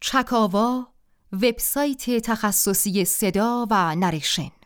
چکاوا، وبسایت تخصصی صدا و نریشن.